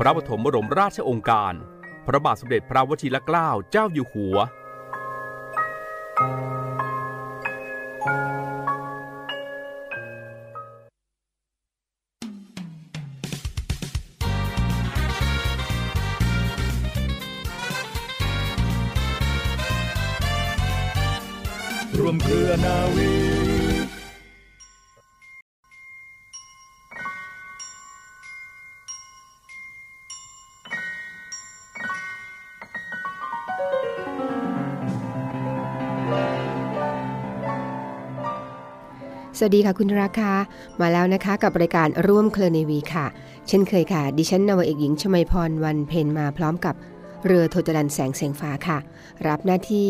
พระปฐมบรมราชโองการพระบาทสมเด็จพระวชิรเกล้าเจ้าอยู่หัวรวมเครือนาวีสวัสดีค่ะคุณราคามาแล้วนะคะกับรายการร่วมเครือนาวีค่ะเช่นเคยค่ะดิฉันนาวาเอกหญิงชมัยพรวันเพ็ญมาพร้อมกับเรือโทจรัญแสงเสียงฟ้าค่ะรับหน้าที่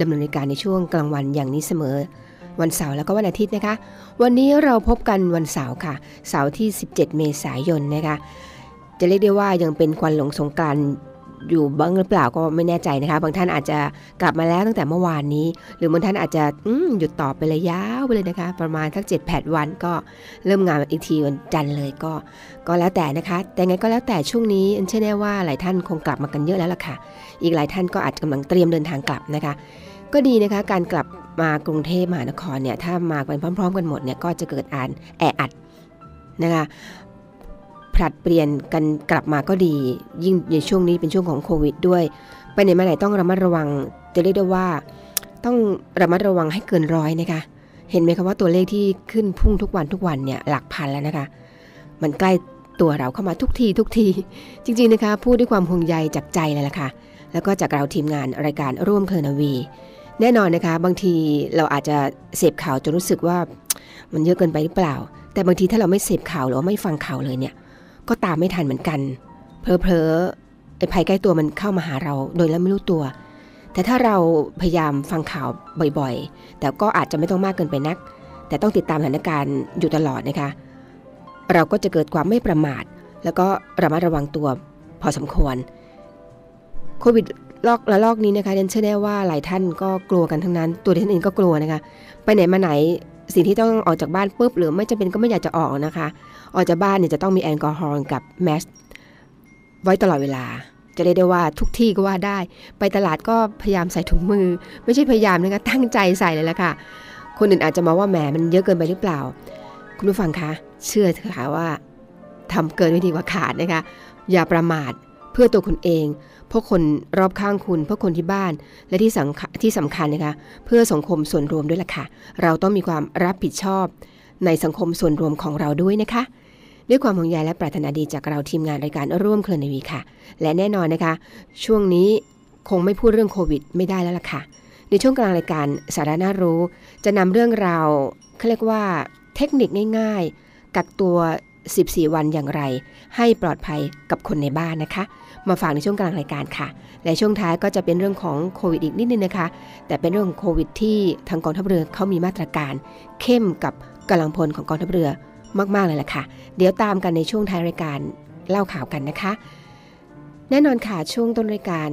ดำเนินรายการในช่วงกลางวันอย่างนี้เสมอวันเสาร์แล้วก็วันอาทิตย์นะคะวันนี้เราพบกันวันเสาร์ค่ะเสาร์ที่17เมษายนนะคะจะเรียกได้ว่ายังเป็นควันหลงสงกรานต์อยู่บ้างหรือเปล่าก็ไม่แน่ใจนะคะบางท่านอาจจะกลับมาแล้วตั้งแต่เมื่อวานนี้หรือบางท่านอาจจะหยุดต่อไประยะไปเลยนะคะประมาณสัก 7-8 วันก็เริ่มงานอีกทีวันจันทร์เลยก็แล้วแต่นะคะแต่ไงก็แล้วแต่ช่วงนี้เชื่อแน่ว่าหลายท่านคงกลับมากันเยอะแล้วล่ะค่ะอีกหลายท่านก็อาจกำลังเตรียมเดินทางกลับนะคะก็ดีนะคะการกลับมากรุงเทพมหานครเนี่ยถ้ามากันพร้อมๆกันหมดเนี่ยก็จะเกิดการแออัดนะคะผลัดเปลี่ยนกันกลับมาก็ดียิ่งในช่วงนี้เป็นช่วงของโควิดด้วยไปไหนมาไหนต้องระมัดระวังจะเรียกได้ว่าต้องระมัดระวังให้เกินร้อยนะคะเห็นไหมคะว่าตัวเลขที่ขึ้นพุ่งทุกวันเนี่ยหลักพันแล้วนะคะมันใกล้ตัวเราเข้ามาทุกทีจริงๆนะคะพูดด้วยความห่วงใยจากใจเลยล่ะค่ะแล้วก็จากเราทีมงานรายการร่วมเครือนาวีแน่นอนนะคะบางทีเราอาจจะเสพข่าวจนรู้สึกว่ามันเยอะเกินไปหรือเปล่าแต่บางทีถ้าเราไม่เสพข่าวหรือไม่ฟังข่าวเลยเนี่ยก็ตามไม่ทันเหมือนกันเผลอไอ้ภัยใกล้ตัวมันเข้ามาหาเราโดยเราไม่รู้ตัวแต่ถ้าเราพยายามฟังข่าวบ่อยๆแต่ก็อาจจะไม่ต้องมากเกินไปนักแต่ต้องติดตามสถานการณ์อยู่ตลอดนะคะเราก็จะเกิดความไม่ประมาทแล้วก็ระมัดระวังตัวพอสมควรโควิดระลอกนี้นะคะเชื่อได้ว่าหลายท่านก็กลัวกันทั้งนั้นตัวดิฉันเองก็กลัวนะคะไปไหนมาไหนสิ่งที่ต้องออกจากบ้านปุ๊บหรือไม่จำเป็นก็ไม่อยากจะออกนะคะออกจากบ้านเนี่ยจะต้องมีแอลกอฮอล์กับแมสไว้ตลอดเวลาจะเรียกได้ว่าทุกที่ก็ว่าได้ไปตลาดก็พยายามใส่ถุงมือไม่ใช่พยายามนะคะตั้งใจใส่เลยล่ะค่ะคนอื่นอาจจะมาว่าแหมมันเยอะเกินไปหรือเปล่าคุณผู้ฟังคะเชื่อเถอะค่ะว่าทำเกินไม่ดีกว่าขาดนะคะอย่าประมาทเพื่อตัวคุณเองเพื่อคนรอบข้างคุณเพื่อคนที่บ้านและที่สำคัญนะคะเพื่อสังคมส่วนรวมด้วยล่ะค่ะเราต้องมีความรับผิดชอบในสังคมส่วนรวมของเราด้วยนะคะด้วยความห่วงใยและปรารถนาดีจากเราทีมงานรายการร่วมเครือนาวีค่ะและแน่นอนนะคะช่วงนี้คงไม่พูดเรื่องโควิดไม่ได้แล้วล่ะค่ะในช่วงกลางรายการสาระน่ารู้จะนำเรื่องราวเขาเรียกว่าเทคนิคง่ายๆกักตัว14 วันอย่างไรให้ปลอดภัยกับคนในบ้านนะคะมาฝากในช่วงกลางรายการค่ะและช่วงท้ายก็จะเป็นเรื่องของโควิดอีกนิดนึงนะคะแต่เป็นเรื่องของโควิดที่ทางกองทัพเรือเขามีมาตรการเข้มกับกำลังพลของกองทัพเรือมากๆเลยล่ะค่ะเดี๋ยวตามกันในช่วงท้ายรายการเล่าข่าวกันนะคะแน่นอนค่ะช่วงต้นรายการ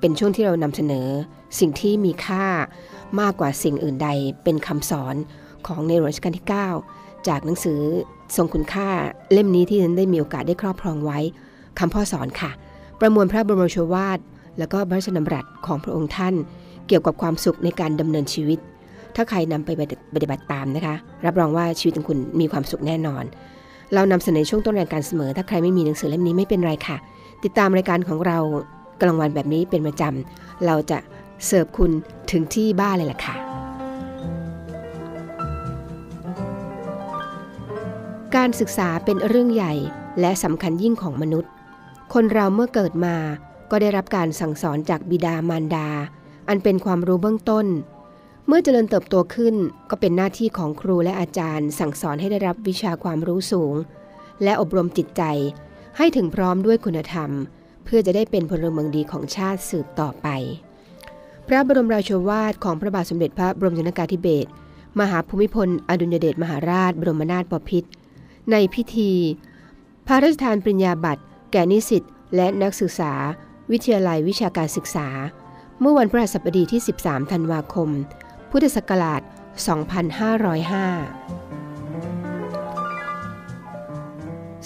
เป็นช่วงที่เรานำเสนอสิ่งที่มีค่ามากกว่าสิ่งอื่นใดเป็นคำสอนของในหลวงรัชกาลที่9จากหนังสือทรงคุณค่าเล่มนี้ที่ฉันได้มีโอกาสได้ครอบครองไว้คำพ่อสอนค่ะประมวลพระบรมโชวาทแล้วก็พระราชดำรัสของพระองค์ท่านเกี่ยวกับความสุขในการดำเนินชีวิตถ้าใครนำไปปฏิบัติตามนะคะรับรองว่าชีวิตของคุณมีความสุขแน่นอนเรานำเสนอช่วงต้นรายการเสมอถ้าใครไม่มีหนังสือเล่มนี้ไม่เป็นไรค่ะติดตามรายการของเรากลางวันแบบนี้เป็นประจำเราจะเสิร์ฟคุณถึงที่บ้านเลยล่ะค่ะการศึกษาเป็นเรื่องใหญ่และสำคัญยิ่งของมนุษย์คนเราเมื่อเกิดมาก็ได้รับการสั่งสอนจากบิดามารดาอันเป็นความรู้เบื้องต้นเมื่อเจริญเติบโตขึ้นก็เป็นหน้าที่ของครูและอาจารย์สั่งสอนให้ได้รับวิชาความรู้สูง และอบรมจิตใจให้ถึงพร้อมด้วยคุณธรรมเพื่อจะได้เป็นพลเมืองดีของชาติสืบต่อไปพระบรมราโชวาทของพระบาทสมเด็จพระบรมชนกาธิเบศรมหาภูมิพลอดุลยเดชมหาราชบรมนาถบพิตรในพิธีพระราชทานปริญญาบัตรแก่นิสิตและนักศึกษาวิทยาลัยวิชาการศึกษาเมื่อวันพฤหัสบดีที่13ธันวาคมพุทธศักราช2505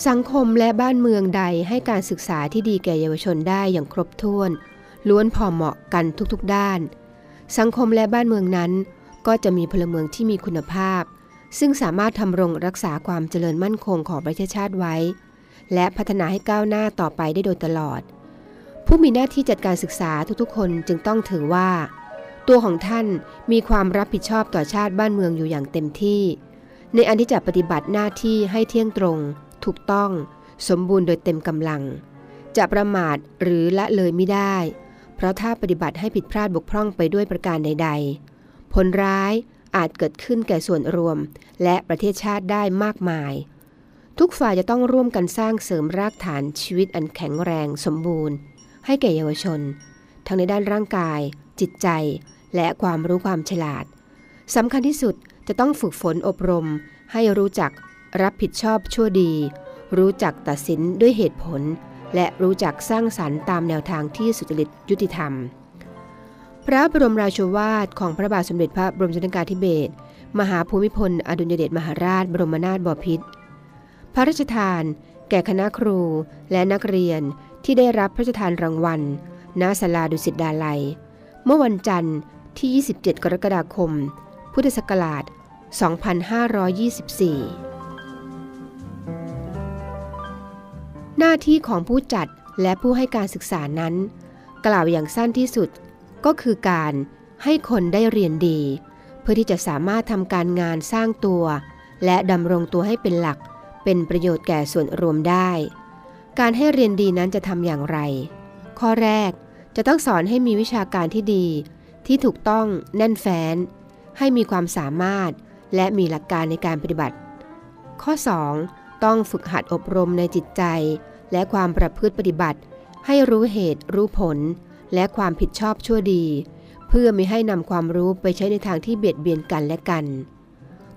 สังคมและบ้านเมืองใดให้การศึกษาที่ดีแก่เยาวชนได้อย่างครบถ้วนล้วนพอเหมาะกันทุกๆด้านสังคมและบ้านเมืองนั้นก็จะมีพลเมืองที่มีคุณภาพซึ่งสามารถทำรงรักษาความเจริญมั่นคงของประเทศชาติไว้และพัฒนาให้ก้าวหน้าต่อไปได้โดยตลอดผู้มีหน้าที่จัดการศึกษาทุกๆคนจึงต้องถือว่าตัวของท่านมีความรับผิดชอบต่อชาติบ้านเมืองอยู่อย่างเต็มที่ในอันที่จะปฏิบัติหน้าที่ให้เที่ยงตรงถูกต้องสมบูรณ์โดยเต็มกำลังจะประมาทหรือละเลยไม่ได้เพราะถ้าปฏิบัติให้ผิดพลาดบกพร่องไปด้วยประการใดๆผลร้ายอาจเกิดขึ้นแก่ส่วนรวมและประเทศชาติได้มากมายทุกฝ่ายจะต้องร่วมกันสร้างเสริมรากฐานชีวิตอันแข็งแรงสมบูรณ์ให้แก่เยาวชนทั้งในด้านร่างกายจิตใจและความรู้ความฉลาดสำคัญที่สุดจะต้องฝึกฝนอบรมให้รู้จักรับผิดชอบชั่วดีรู้จักตัดสินด้วยเหตุผลและรู้จักสร้างสรรค์ตามแนวทางที่สุจริตยุติธรรมพระบรมราโชวาทของพระบาทสมเด็จพระบรมชนกาธิเบศรมหาภูมิพลอดุลยเดชมหาราชบรมนาถบพิตรพระราชทานแก่คณะครูและนักเรียนที่ได้รับพระราชทานรางวัลณศาลาดุสิตดาลัยเมื่อวันจันทร์ที่27กรกฎาคมพุทธศักราช2524หน้าที่ของผู้จัดและผู้ให้การศึกษานั้นกล่าวอย่างสั้นที่สุดก็คือการให้คนได้เรียนดีเพื่อที่จะสามารถทำการงานสร้างตัวและดำรงตัวให้เป็นหลักเป็นประโยชน์แก่ส่วนรวมได้การให้เรียนดีนั้นจะทำอย่างไรข้อแรกจะต้องสอนให้มีวิชาการที่ดีที่ถูกต้องแน่นแฟ้นให้มีความสามารถและมีหลักการในการปฏิบัติข้อ2ต้องฝึกหัดอบรมในจิตใจและความประพฤติปฏิบัติให้รู้เหตุรู้ผลและความผิดชอบชั่วดีเพื่อไม่ให้นำความรู้ไปใช้ในทางที่เบียดเบียนกันและกัน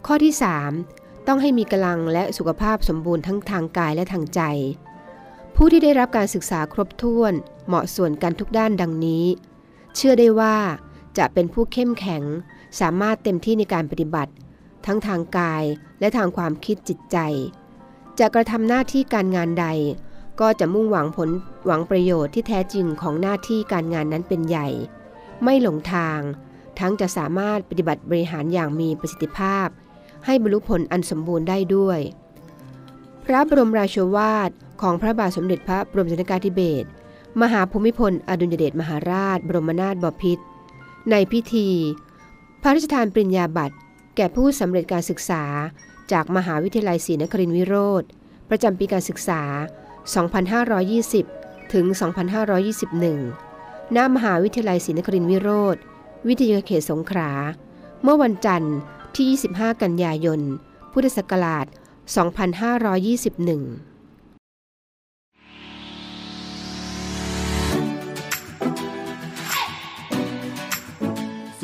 ข้อที่3ต้องให้มีกำลังและสุขภาพสมบูรณ์ทั้งทางกายและทางใจผู้ที่ได้รับการศึกษาครบถ้วนเหมาะส่วนกันทุกด้านดังนี้เชื่อได้ว่าจะเป็นผู้เข้มแข็งสามารถเต็มที่ในการปฏิบัติทั้งทางกายและทางความคิดจิตใจจะกระทำหน้าที่การงานใดก็จะมุ่งหวังประโยชน์ที่แท้จริงของหน้าที่การงานนั้นเป็นใหญ่ไม่หลงทางทั้งจะสามารถปฏิบัติบริหารอย่างมีประสิทธิภาพให้บรรลุผลอันสมบูรณ์ได้ด้วยพระบรมราโชวาทของพระบาทสมเด็จพระบรมชนกาธิเบศรมหาภูมิพลอดุลยเดชมหาราชบรมนาถบพิตรในพิธีพระราชทานปริญญาบัตรแก่ผู้สำเร็จการศึกษาจากมหาวิทยาลัยศรีนครินทร์วิโรธประจำปีการศึกษา 2520 ถึง 2521 ณ มหาวิทยาลัยศรีนครินทร์วิโรธวิทยาเขตสงขลาเมื่อวันจันทร์ที่25กันยายนพุทธศักราช 2521ศ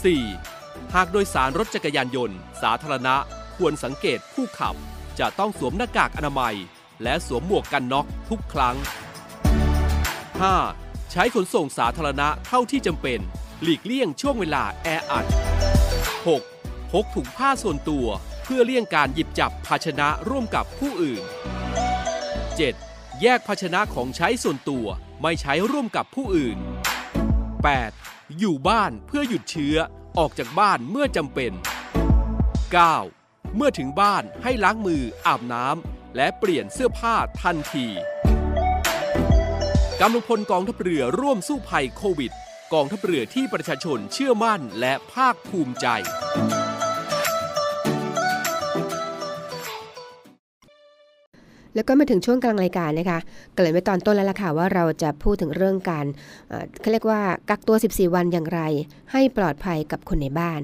4. หากโดยสารรถจักรยานยนต์สาธารณะควรสังเกตผู้ขับจะต้องสวมหน้ากากอนามัยและสวมหมวกกันน็อกทุกครั้ง 5. ใช้ขนส่งสาธารณะเท่าที่จำเป็นหลีกเลี่ยงช่วงเวลาแออัด 6. พกถุงผ้าส่วนตัวเพื่อเลี่ยงการหยิบจับภาชนะร่วมกับผู้อื่น 7. แยกภาชนะของใช้ส่วนตัวไม่ใช้ร่วมกับผู้อื่น 8.อยู่บ้านเพื่อหยุดเชื้อออกจากบ้านเมื่อจำเป็น 9. เมื่อถึงบ้านให้ล้างมืออาบน้ และเปลี่ยนเสื้อผ้าทันทีกำลังพลกองทัพเรือร่วมสู้ภัยโควิดกองทัพเรือที่ประชาชนเชื่อมั่นและภาคภูมิใจแล้วก็มาถึงช่วงกลางรายการนะคะเกริ่นไว้ตอนต้นแล้วล่ะค่ะว่าเราจะพูดถึงเรื่องการเขาเรียกว่ากักตัว14วันอย่างไรให้ปลอดภัยกับคนในบ้าน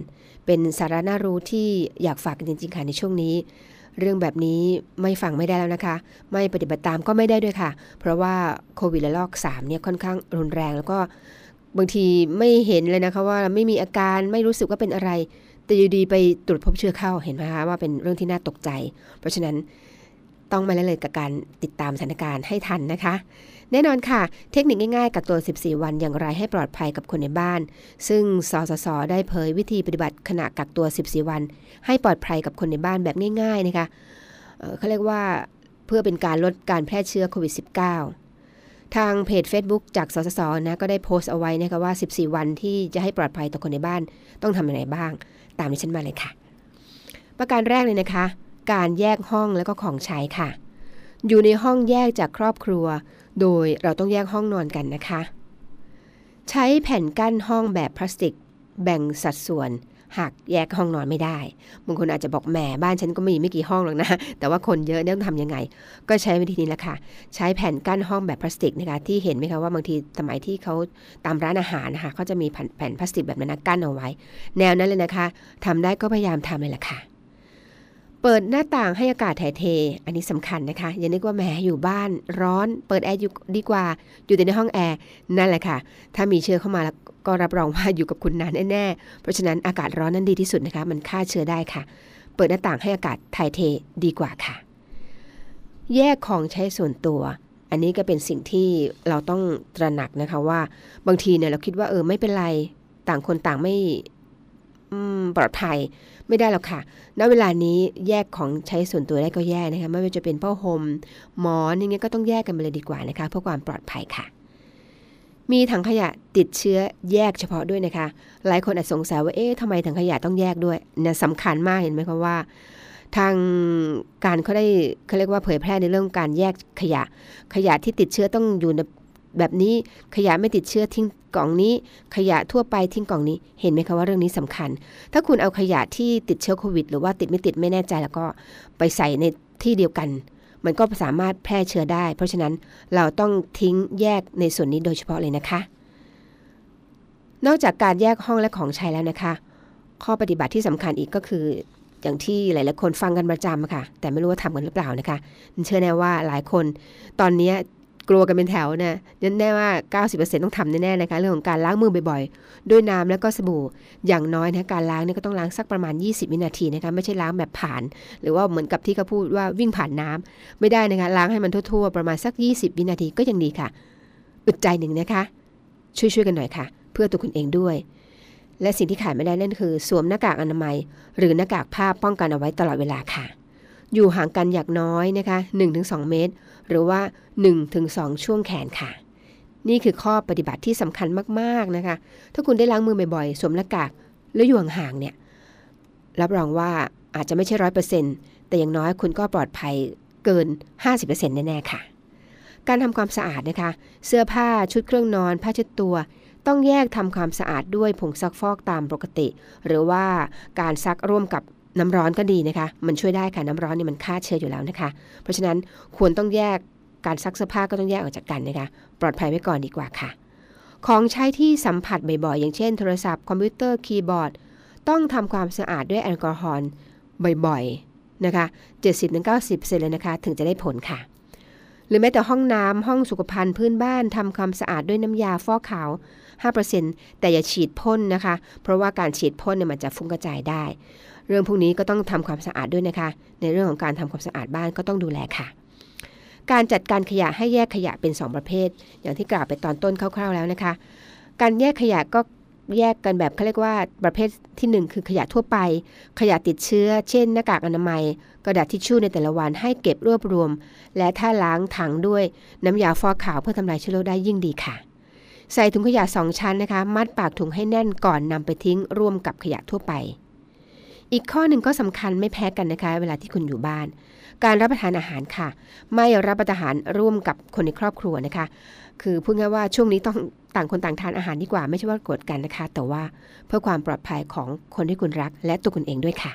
เป็นสาระน่ารู้ที่อยากฝากกันจริงๆค่ะในช่วงนี้เรื่องแบบนี้ไม่ฟังไม่ได้แล้วนะคะไม่ปฏิบัติตามก็ไม่ได้ด้วยค่ะเพราะว่าโควิดระลอก3เนี่ยค่อนข้างรุนแรงแล้วก็บางทีไม่เห็นเลยนะคะว่าไม่มีอาการไม่รู้สึกว่าเป็นอะไรแต่อยู่ดีไปตรวจพบเชื้อเข้าเห็นไหมคะว่าเป็นเรื่องที่น่าตกใจเพราะฉะนั้นต้องมาเลยกับการติดตามสถานการณ์ให้ทันนะคะแน่นอนค่ะเทคนิคง่ายๆกักตัว14วันอย่างไรให้ปลอดภัยกับคนในบ้านซึ่งสสส.ได้เผยวิธีปฏิบัติขณะกักตัว14วันให้ปลอดภัยกับคนในบ้านแบบง่ายๆนะคะเขาเรียกว่าเพื่อเป็นการลดการแพร่เชื้อโควิด-19 ทางเพจ Facebook จากสสส.นะก็ได้โพสต์เอาไว้นะคะว่า14วันที่จะให้ปลอดภัยต่อคนในบ้านต้องทำอะไรบ้างตามดิฉันมาเลยค่ะประการแรกเลยนะคะการแยกห้องและก็ของใช้ค่ะอยู่ในห้องแยกจากครอบครัวโดยเราต้องแยกห้องนอนกันนะคะใช้แผ่นกั้นห้องแบบพลาสติกแบ่งสัดส่วนหากแยกห้องนอนไม่ได้บางคนอาจจะบอกแหมบ้านฉันก็มีไม่กี่ห้องหรอกนะแต่ว่าคนเยอะต้องทำยังไงก็ใช้วิธีนี้แหละค่ะใช้แผ่นกั้นห้องแบบพลาสติกนะคะที่เห็นไหมคะว่าบางทีสมัยที่เขาตามร้านอาหารนะคะเขาจะมีแผ่นพลาสติกแบบนั้นกั้นเอาไว้แนวนั้นเลยนะคะทำได้ก็พยายามทำเลยล่ะค่ะเปิดหน้าต่างให้อากาศถ่ายเทอันนี้สำคัญนะคะอย่านึกว่าแหมอยู่บ้านร้อนเปิดแอร์อยู่ดีกว่าอยู่แต่ในห้องแอร์นั่นแหละค่ะถ้ามีเชื้อเข้ามาแล้วก็รับรองว่าอยู่กับคุณนานแน่ๆเพราะฉะนั้นอากาศร้อนนั้นดีที่สุดนะคะมันฆ่าเชื้อได้ค่ะเปิดหน้าต่างให้อากาศถ่ายเทดีกว่าค่ะแยกของใช้ส่วนตัวอันนี้ก็เป็นสิ่งที่เราต้องตระหนักนะคะว่าบางทีเนี่ยเราคิดว่าไม่เป็นไรต่างคนต่างไม่ปลอดภัยไม่ได้หรอกค่ะณเวลานี้แยกของใช้ส่วนตัวได้ก็แยกนะคะไม่ว่าจะเป็นผ้าห่มหมอนอย่างเงี้ยก็ต้องแยกกันไปเลยดีกว่านะคะเพื่อความปลอดภัยค่ะมีถังขยะติดเชื้อแยกเฉพาะด้วยนะคะหลายคนอาจสงสัยว่าทำไมถังขยะต้องแยกด้วยเนี่ยสำคัญมากเห็นไหมคะว่าทางการเขาเรียกว่าเผยแพร่ในเรื่องการแยกขยะที่ติดเชื้อต้องอยู่ในแบบนี้ขยะไม่ติดเชื้อทิ้งกล่องนี้ขยะทั่วไปทิ้งกล่องนี้เห็นไหมคะว่าเรื่องนี้สำคัญถ้าคุณเอาขยะที่ติดเชื้อโควิดหรือว่าติดไม่ติดไม่แน่ใจแล้วก็ไปใส่ในที่เดียวกันมันก็สามารถแพร่เชื้อได้เพราะฉะนั้นเราต้องทิ้งแยกในส่วนนี้โดยเฉพาะเลยนะคะนอกจากการแยกห้องและของใช้แล้วนะคะข้อปฏิบัติที่สำคัญอีกก็คืออย่างที่หลายๆคนฟังกันประจำค่ะแต่ไม่รู้ว่าทำกันหรือเปล่านะคะเชื่อแน่ว่าหลายคนตอนนี้กลัวกันเป็นแถวนะนั่นแน่ว่า 90% ต้องทำแน่ๆนะคะเรื่องของการล้างมือบ่อยๆด้วยน้ำแล้วก็สบู่อย่างน้อยนะการล้างเนี่ยก็ต้องล้างสักประมาณ20วินาทีนะคะไม่ใช่ล้างแบบผ่านหรือว่าเหมือนกับที่เขาพูดว่าวิ่งผ่านน้ำไม่ได้นะคะล้างให้มันทั่วๆประมาณสัก20วินาทีก็ยังดีค่ะอึดใจหนึ่งนะคะช่วยกันหน่อยค่ะเพื่อตัวคุณเองด้วยและสิ่งที่ขาดไม่ได้นั่นคือสวมหน้ากากอนามัยหรือหน้ากากผ้าป้องกันเอาไว้ตลอดเวลาค่ะอยู่ห่างกันอย่างน้อยนะคะ 1-2 เมตรหรือว่า 1-2 ช่วงแขนค่ะนี่คือข้อปฏิบัติที่สำคัญมากๆนะคะถ้าคุณได้ล้างมือบ่อยๆสวมหน้ากากแล้วอยู่ห่างๆเนี่ยรับรองว่าอาจจะไม่ใช่ 100% แต่อย่างน้อยคุณก็ปลอดภัยเกิน 50% แน่ๆค่ะการทำความสะอาดนะคะเสื้อผ้าชุดเครื่องนอนผ้าเช็ดตัวต้องแยกทำความสะอาดด้วยผงซักฟอกตามปกติหรือว่าการซักร่วมกับน้ำร้อนก็ดีนะคะมันช่วยได้ค่ะน้ำร้อนนี่มันฆ่าเชื้ออยู่แล้วนะคะเพราะฉะนั้นควรต้องแยกการซักเสื้อผ้าก็ต้องแยกออกจากกันนะคะปลอดภัยไว้ก่อนดีกว่าค่ะของใช้ที่สัมผัสบ่อยๆอย่างเช่นโทรศัพท์คอมพิวเตอร์คีย์บอร์ดต้องทำความสะอาดด้วยแอลกอฮอล์บ่อยๆนะคะ 70-90% เลยนะคะถึงจะได้ผลค่ะหรือแม้แต่ห้องน้ำห้องสุขภัณฑ์พื้นบ้านทำความสะอาดด้วยน้ำยาฟอกขาว 5% แต่อย่าฉีดพ่นนะคะเพราะว่าการฉีดพ่นเนี่ยมันจะฟุ้งกระจายได้เรื่องพวกนี้ก็ต้องทำความสะอาดด้วยนะคะในเรื่องของการทำความสะอาดบ้านก็ต้องดูแลค่ะการจัดการขยะให้แยกขยะเป็น2ประเภทอย่างที่กล่าวไปตอนต้นคร่าวๆแล้วนะคะการแยกขยะก็แยกกันแบบเขาเรียกว่าประเภทที่1คือขยะทั่วไปขยะติดเชื้อเช่นหน้ากากอนามัยกระดาษทิชชู่ในแต่ละวันให้เก็บรวบรวมและถ้าล้างถังด้วยน้ำยาฟอกขาวเพื่อทำลายเชื้อโรคได้ยิ่งดีค่ะใส่ถุงขยะ2ชั้นนะคะมัดปากถุงให้แน่นก่อนนำไปทิ้งร่วมกับขยะทั่วไปอีกข้อหนึ่งก็สำคัญไม่แพ้กันนะคะเวลาที่คุณอยู่บ้าน การรับประทานอาหารค่ะไม่รับประทานร่วมกับคนในครอบครัวนะคะคือพูดง่ายว่าช่วงนี้ต้องต่างคนต่างทานอาหารดีกว่าไม่ใช่ว่าโกรธกันนะคะแต่ว่าเพื่อความปลอดภัยของคนที่คุณรักและตัวคุณเองด้วยค่ะ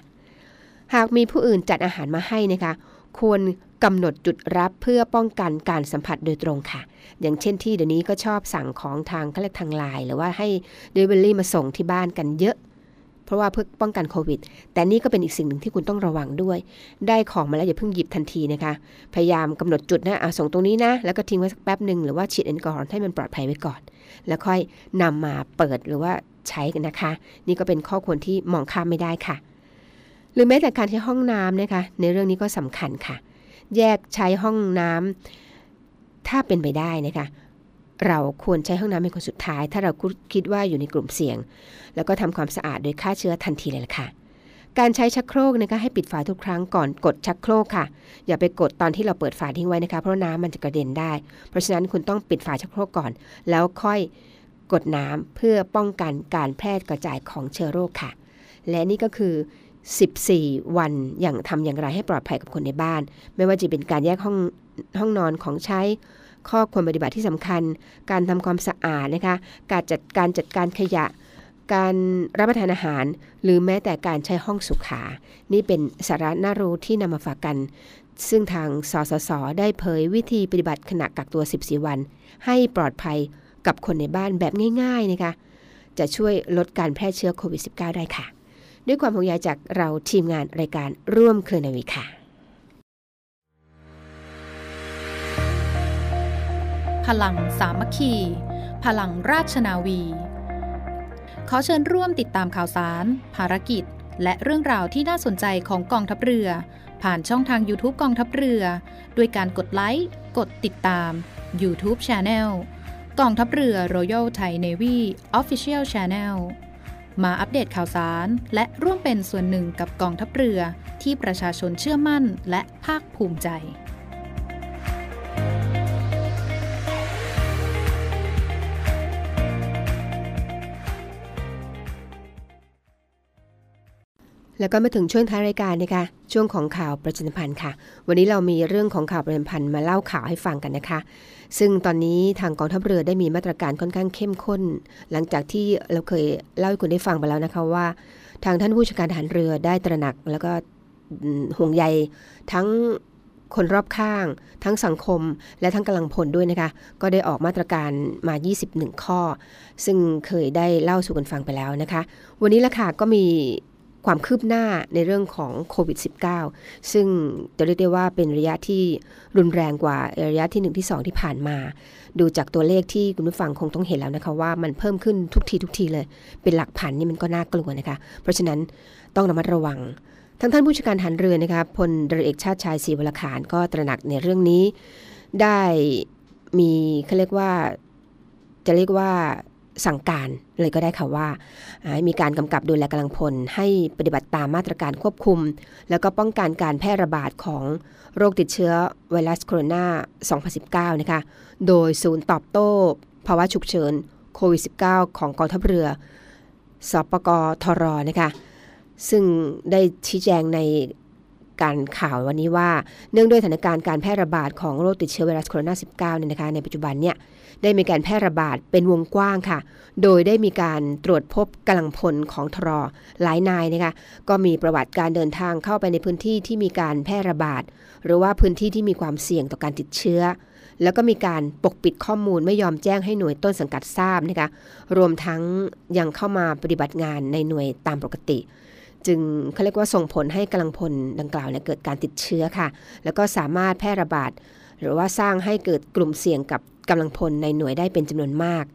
หากมีผู้อื่นจัดอาหารมาให้นะคะควรกำหนดจุดรับเพื่อป้องกันการสัมผัสโดยตรงค่ะอย่างเช่นที่เดี๋ยวนี้ก็ชอบสั่งของทางเขาเรียกทางไลน์หรือว่าให้ delivery มาส่งที่บ้านกันเยอะเพราะว่าเพื่อป้องกันโควิดแต่นี่ก็เป็นอีกสิ่งหนึ่งที่คุณต้องระวังด้วยได้ของมาแล้วอย่าเพิ่งหยิบทันทีนะคะพยายามกำหนดจุดนะส่งตรงนี้นะแล้วก็ทิ้งไว้สักแป๊บหนึ่งหรือว่าฉีดแอลกอฮอล์ให้มันปลอดภัยไว้ก่อนแล้วค่อยนำมาเปิดหรือว่าใช้กันนะคะนี่ก็เป็นข้อควรที่มองข้ามไม่ได้ค่ะหรือแม้แต่การใช้ห้องน้ำนะคะในเรื่องนี้ก็สำคัญค่ะแยกใช้ห้องน้ำถ้าเป็นไปได้นะคะเราควรใช้ห้องน้ำเป็นคนสุดท้ายถ้าเราคิดว่าอยู่ในกลุ่มเสี่ยงแล้วก็ทำความสะอาดโดยฆ่าเชื้อทันทีเลยล่ะค่ะการใช้ชักโครกนะคะให้ปิดฝาทุกครั้งก่อนกดชักโครกค่ะอย่าไปกดตอนที่เราเปิดฝาทิ้งไว้นะคะเพราะน้ำมันจะกระเด็นได้เพราะฉะนั้นคุณต้องปิดฝาชักโครกก่อนแล้วค่อยกดน้ำเพื่อป้องกันการแพร่กระจายของเชื้อโรคค่ะและนี่ก็คือ14 วันอย่างทำอย่างไรให้ปลอดภัยกับคนในบ้านไม่ว่าจะเป็นการแยกห้องนอนของใช้ข้อควรปฏิบัติที่สำคัญการทำความสะอาดนะคะการจัดการขยะการรับประทานอาหารหรือแม้แต่การใช้ห้องสุขานี่เป็นสาระน่ารู้ที่นำมาฝากกันซึ่งทางสสส.ได้เผยวิธีปฏิบัติขณะกักตัว14 วันให้ปลอดภัยกับคนในบ้านแบบง่ายๆนะคะจะช่วยลดการแพร่เชื้อโควิด -19 ได้ค่ะด้วยความห่วงใยจากเราทีมงานรายการร่วมเครือนาวีค่ะพลังสามัคคีพลังราชนาวีขอเชิญร่วมติดตามข่าวสารภารกิจและเรื่องราวที่น่าสนใจของกองทัพเรือผ่านช่องทาง YouTube กองทัพเรือด้วยการกดไลค์กดติดตาม YouTube Channel กองทัพเรือ Royal Thai Navy Official Channelมาอัปเดตข่าวสารและร่วมเป็นส่วนหนึ่งกับกองทัพเรือที่ประชาชนเชื่อมั่นและภาคภูมิใจแล้วก็มาถึงช่วงท้ายรายการนะคะช่วงของข่าวประชาสัมพันธ์ค่ะวันนี้เรามีเรื่องของข่าวประชาสัมพันธ์มาเล่าข่าวให้ฟังกันนะคะซึ่งตอนนี้ทางกองทัพเรือได้มีมาตรการค่อนข้างเข้มข้นหลังจากที่เราเคยเล่าให้คุณได้ฟังไปแล้วนะคะว่าทางท่านผู้จัดการทหารเรือได้ตระหนักแล้วก็ห่วงใยทั้งคนรอบข้างทั้งสังคมและทั้งกำลังพลด้วยนะคะก็ได้ออกมาตรการมา21ข้อซึ่งเคยได้เล่าสู่กันฟังไปแล้วนะคะวันนี้ละค่ะก็มีความคืบหน้าในเรื่องของโควิด -19 ซึ่งจะเรียกได้ว่าเป็นระยะที่รุนแรงกว่าระยะที่1ที่2ที่ผ่านมาดูจากตัวเลขที่คุณผู้ฟังคงต้องเห็นแล้วนะคะว่ามันเพิ่มขึ้นทุกทีเลยเป็นหลักพันนี่มันก็น่ากลัวนะคะเพราะฉะนั้นต้องระมัดระวังทั้งท่านผู้จัดการทหารเรือนะคะพลเรือเอกชาติชายศรีวรขานก็ตระหนักในเรื่องนี้ได้มีเขาเรียกว่าจะเรียกว่าสั่งการเลยก็ได้ค่ะว่ามีการกำกับดูแลกำลังพลให้ปฏิบัติตามมาตรการควบคุมแล้วก็ป้องกันการแพร่ระบาดของโรคติดเชื้อไวรัสโคโรนา2019นะคะโดยศูนย์ตอบโต้ภาวะฉุกเฉินโควิด -19 ของกองทัพเรือสปกทรนะคะซึ่งได้ชี้แจงในการข่าววันนี้ว่าเนื่องด้วยสถานการณ์การแพร่ระบาดของโรคติดเชื้อไวรัสโคโรนา-19 เนี่ยนะคะในปัจจุบันเนี่ยได้มีการแพร่ระบาดเป็นวงกว้างค่ะโดยได้มีการตรวจพบกำลังพลของทร.หลายนายนะคะก็มีประวัติการเดินทางเข้าไปในพื้นที่ที่มีการแพร่ระบาดหรือว่าพื้นที่ที่มีความเสี่ยงต่อการติดเชื้อแล้วก็มีการปกปิดข้อมูลไม่ยอมแจ้งให้หน่วยต้นสังกัดทราบนะคะรวมทั้งยังเข้ามาปฏิบัติงานในหน่วยตามปกติจึงเขาเรียกว่าส่งผลให้กำลังพลดังกล่าวเนี่ยเกิดการติดเชื้อค่ะแล้วก็สามารถแพร่ระบาดหรือว่าสร้างให้เกิดกลุ่มเสี่ยงกับกำลังพลในหน่วยได้เป็นจำนวนมาก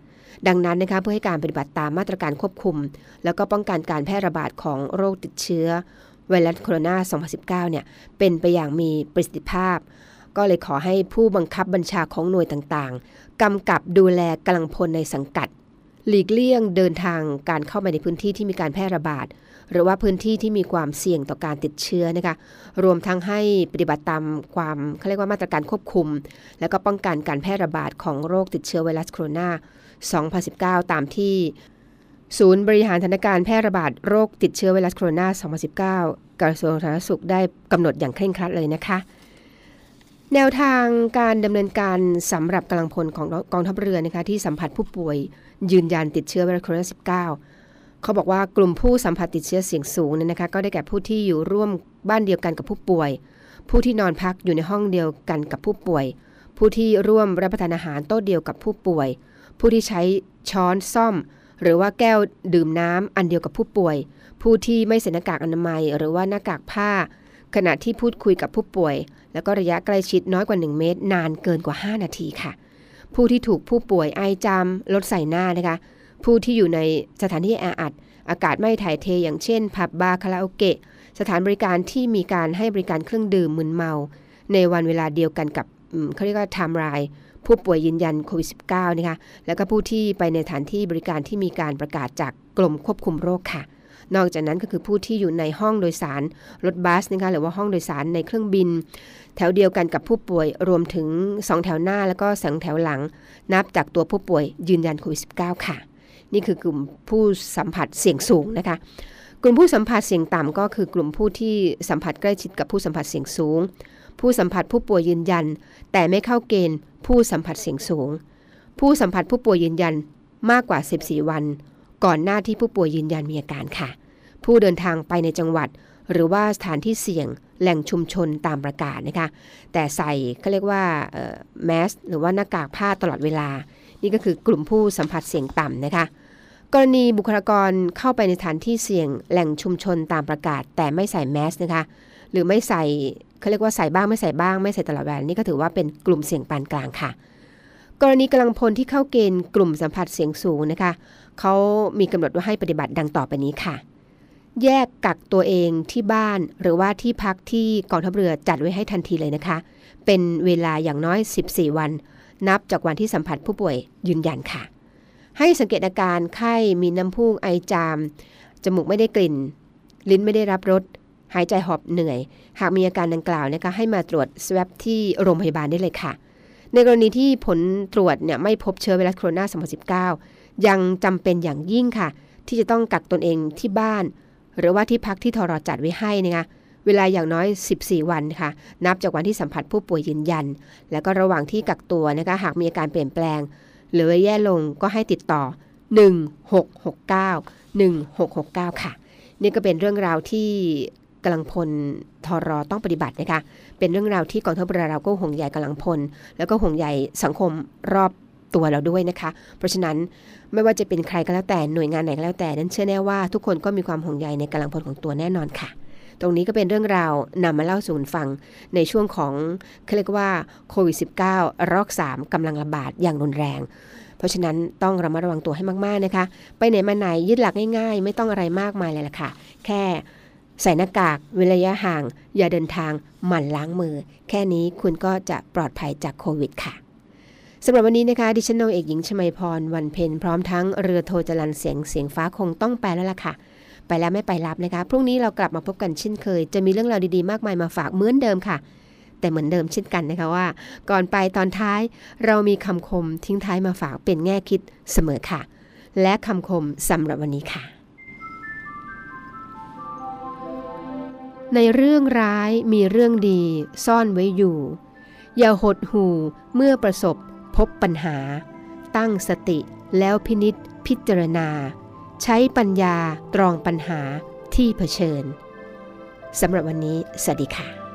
ดังนั้นนะคะเพื่อให้การปฏิบัติตามมาตรการควบคุมแล้วก็ป้องกันการแพร่ระบาดของโรคติดเชื้อไวรัสโคโรนา2019เนี่ยเป็นไปอย่างมีประสิทธิภาพก็เลยขอให้ผู้บังคับบัญชาของหน่วยต่างๆกำกับดูแลกำลังพลในสังกัดหลีกเลี่ยงเดินทางการเข้าไปในพื้นที่ที่มีการแพร่ระบาดหรือว่าพื้นที่ที่มีความเสี่ยงต่อการติดเชื้อนะคะรวมทั้งให้ปฏิบัติตามความเขาเรียกว่ามาตรการควบคุมแล้วก็ป้องกันการแพร่ระบาดของโรคติดเชื้อไวรัสโคโรนา2019ตามที่ศูนย์บริหารสถานการณ์แพร่ระบาดโรคติดเชื้อไวรัสโคโรนา2019กระทรวงสาธารณสุขได้กำหนดอย่างเคร่งครัดเลยนะคะ แนวทางการดำเนินการสำหรับกำลังพลของกองทัพเรือนะคะที่สัมผัสผู้ป่วยยืนยันติดเชื้อไวรัสโคโรนา19เขาบอกว่ากลุ่มผู้สัมผัสติดเชื้อเสี่ยงสูงเนี่ยนะคะก็ได้แก่ผู้ที่อยู่ร่วมบ้านเดียวกันกับผู้ป่วยผู้ที่นอนพักอยู่ในห้องเดียวกันกับผู้ป่วยผู้ที่ร่วมรับประทานอาหารโต๊ะเดียวกับผู้ป่วยผู้ที่ใช้ช้อนซ่อมหรือว่าแก้วดื่มน้ำอันเดียวกับผู้ป่วยผู้ที่ไม่ใส่หน้ากากอนามัยหรือว่าหน้ากากผ้าขณะที่พูดคุยกับผู้ป่วยแล้วก็ระยะใกล้ชิดน้อยกว่า1เมตรนานเกินกว่า5นาทีค่ะผู้ที่ถูกผู้ป่วยไอจามลดใส่หน้านะคะผู้ที่อยู่ในสถานที่แออัดอากาศไม่ถ่ายเทอย่างเช่นผับบาร์คาราโอเกะสถานบริการที่มีการให้บริการเครื่องดื่มมึนเมาในวันเวลาเดียวกันกับเขาเรียกว่าไทม์ไลน์ผู้ป่วยยืนยันโควิด -19 นะคะแล้วก็ผู้ที่ไปในสถานที่บริการที่มีการประกาศจากกรมควบคุมโรคค่ะนอกจากนั้นก็คือผู้ที่อยู่ในห้องโดยสารรถบัสนะคะหรือว่าห้องโดยสารในเครื่องบินแถวเดียวกันกับผู้ป่วยรวมถึง2แถวหน้าแล้วก็2แถวหลังนับจากตัวผู้ป่วยยืนยันโควิด -19 ค่ะนี่คือกลุ่มผู้สัมผัสเสี่ยงสูงนะคะกลุ่มผู้สัมผัสเสี่ยงต่ำก็คือกลุ่มผู้ที่สัมผัสใกล้ชิดกับผู้สัมผัสเสี่ยงสูงผู้สัมผัสผู้ป่วยยืนยันแต่ไม่เข้าเกณฑ์ผู้สัมผัสเสี่ยงสูงผู้สัมผัสผู้ป่วยยืนยันมากกว่า14วันก่อนหน้าที่ผู้ป่วยยืนยันมีอาการค่ะผู้เดินทางไปในจังหวัดหรือว่าสถานที่เสี่ยงแหล่งชุมชนตามประกาศนะคะแต่ใส่เขาเรียกว่าแมสหรือว่าหน้ากากผ้าตลอดเวลานี่ก็คือกลุ่มผู้สัมผัสเสี่ยงต่ำนะคะกรณีบุคลากรเข้าไปในสถานที่เสี่ยงแหล่งชุมชนตามประกาศแต่ไม่ใส่แมสนะคะหรือไม่ใส่เขาเรียกว่าใส่บ้างไม่ใส่บ้างไม่ใส่ตลอดเวลานี่ก็ถือว่าเป็นกลุ่มเสี่ยงปานกลางค่ะกรณีกำลังพลที่เข้าเกณฑ์กลุ่มสัมผัสเสี่ยงสูงนะคะเขามีกำหนดว่าให้ปฏิบัติดังต่อไปนี้ค่ะแยกกักตัวเองที่บ้านหรือว่าที่พักที่กองทัพเรือจัดไว้ให้ทันทีเลยนะคะเป็นเวลาอย่างน้อย14วันนับจากวันที่สัมผัสผู้ป่วยยืนยันค่ะให้สังเกตอาการไข้มีน้ำพุ่งไอจามจมูกไม่ได้กลิ่นลิ้นไม่ได้รับรสหายใจหอบเหนื่อยหากมีอาการดังกล่าวนะคะให้มาตรวจ swab ที่โรงพยาบาลได้เลยค่ะในกรณีที่ผลตรวจเนี่ยไม่พบเชื้อไวรัสโคโรนา2019ยังจำเป็นอย่างยิ่งค่ะที่จะต้องกักตนเองที่บ้านหรือว่าที่พักที่ทรจัดไว้ให้นะคะเวลาอย่างน้อย14วันค่ะนับจากวันที่สัมผัสผู้ป่วยยืนยันแล้วก็ระหว่างที่กักตัวนะคะหากมีอาการเปลี่ยนแปลงหรือแย่ลงก็ให้ติดต่อ1669ค่ะนี่ก็เป็นเรื่องราวที่กำลังพลทร.ต้องปฏิบัตินะคะเป็นเรื่องราวที่กองทัพเรือเราก็ห่วงใยกำลังพลแล้วก็ห่วงใยสังคมรอบตัวเราด้วยนะคะเพราะฉะนั้นไม่ว่าจะเป็นใครก็แล้วแต่หน่วยงานไหนก็แล้วแต่นั้นเชื่อแน่ว่าทุกคนก็มีความห่วงใยในกำลังพลของตัวแน่นอนค่ะตรงนี้ก็เป็นเรื่องราวนำมาเล่าสู่กันฟังในช่วงของเขาเรียกว่าโควิด -19 รอบ3กำลังระบาดอย่างรุนแรงเพราะฉะนั้นต้องระมัดระวังตัวให้มากๆนะคะไปไหนมาไหนยึดหลักง่ายๆไม่ต้องอะไรมากมายเลยล่ะค่ะแค่ใส่หน้ากากเว้นระยะห่างอย่าเดินทางหมั่นล้างมือแค่นี้คุณก็จะปลอดภัยจากโควิดค่ะสำหรับวันนี้นะคะดิฉันนาวาเอกหญิงชมาพรวันเพ็ญพร้อมทั้งเรือโทจรัญเสียงฟ้าคงต้องไปแล้วล่ะค่ะไปแล้วไม่ไปรับนะคะพรุ่งนี้เรากลับมาพบกันเช่นเคยจะมีเรื่องราวดีๆมากมายมาฝากเหมือนเดิมค่ะแต่เหมือนเดิมเช่นกันนะคะว่าก่อนไปตอนท้ายเรามีคำคมทิ้งท้ายมาฝากเป็นแง่คิดเสมอค่ะและคำคมสำหรับวันนี้ค่ะในเรื่องร้ายมีเรื่องดีซ่อนไว้อยู่อย่าหดหู่เมื่อประสบพบปัญหาตั้งสติแล้วพินิจพิจารณาใช้ปัญญาตรองปัญหาที่เผชิญสำหรับวันนี้สวัสดีค่ะ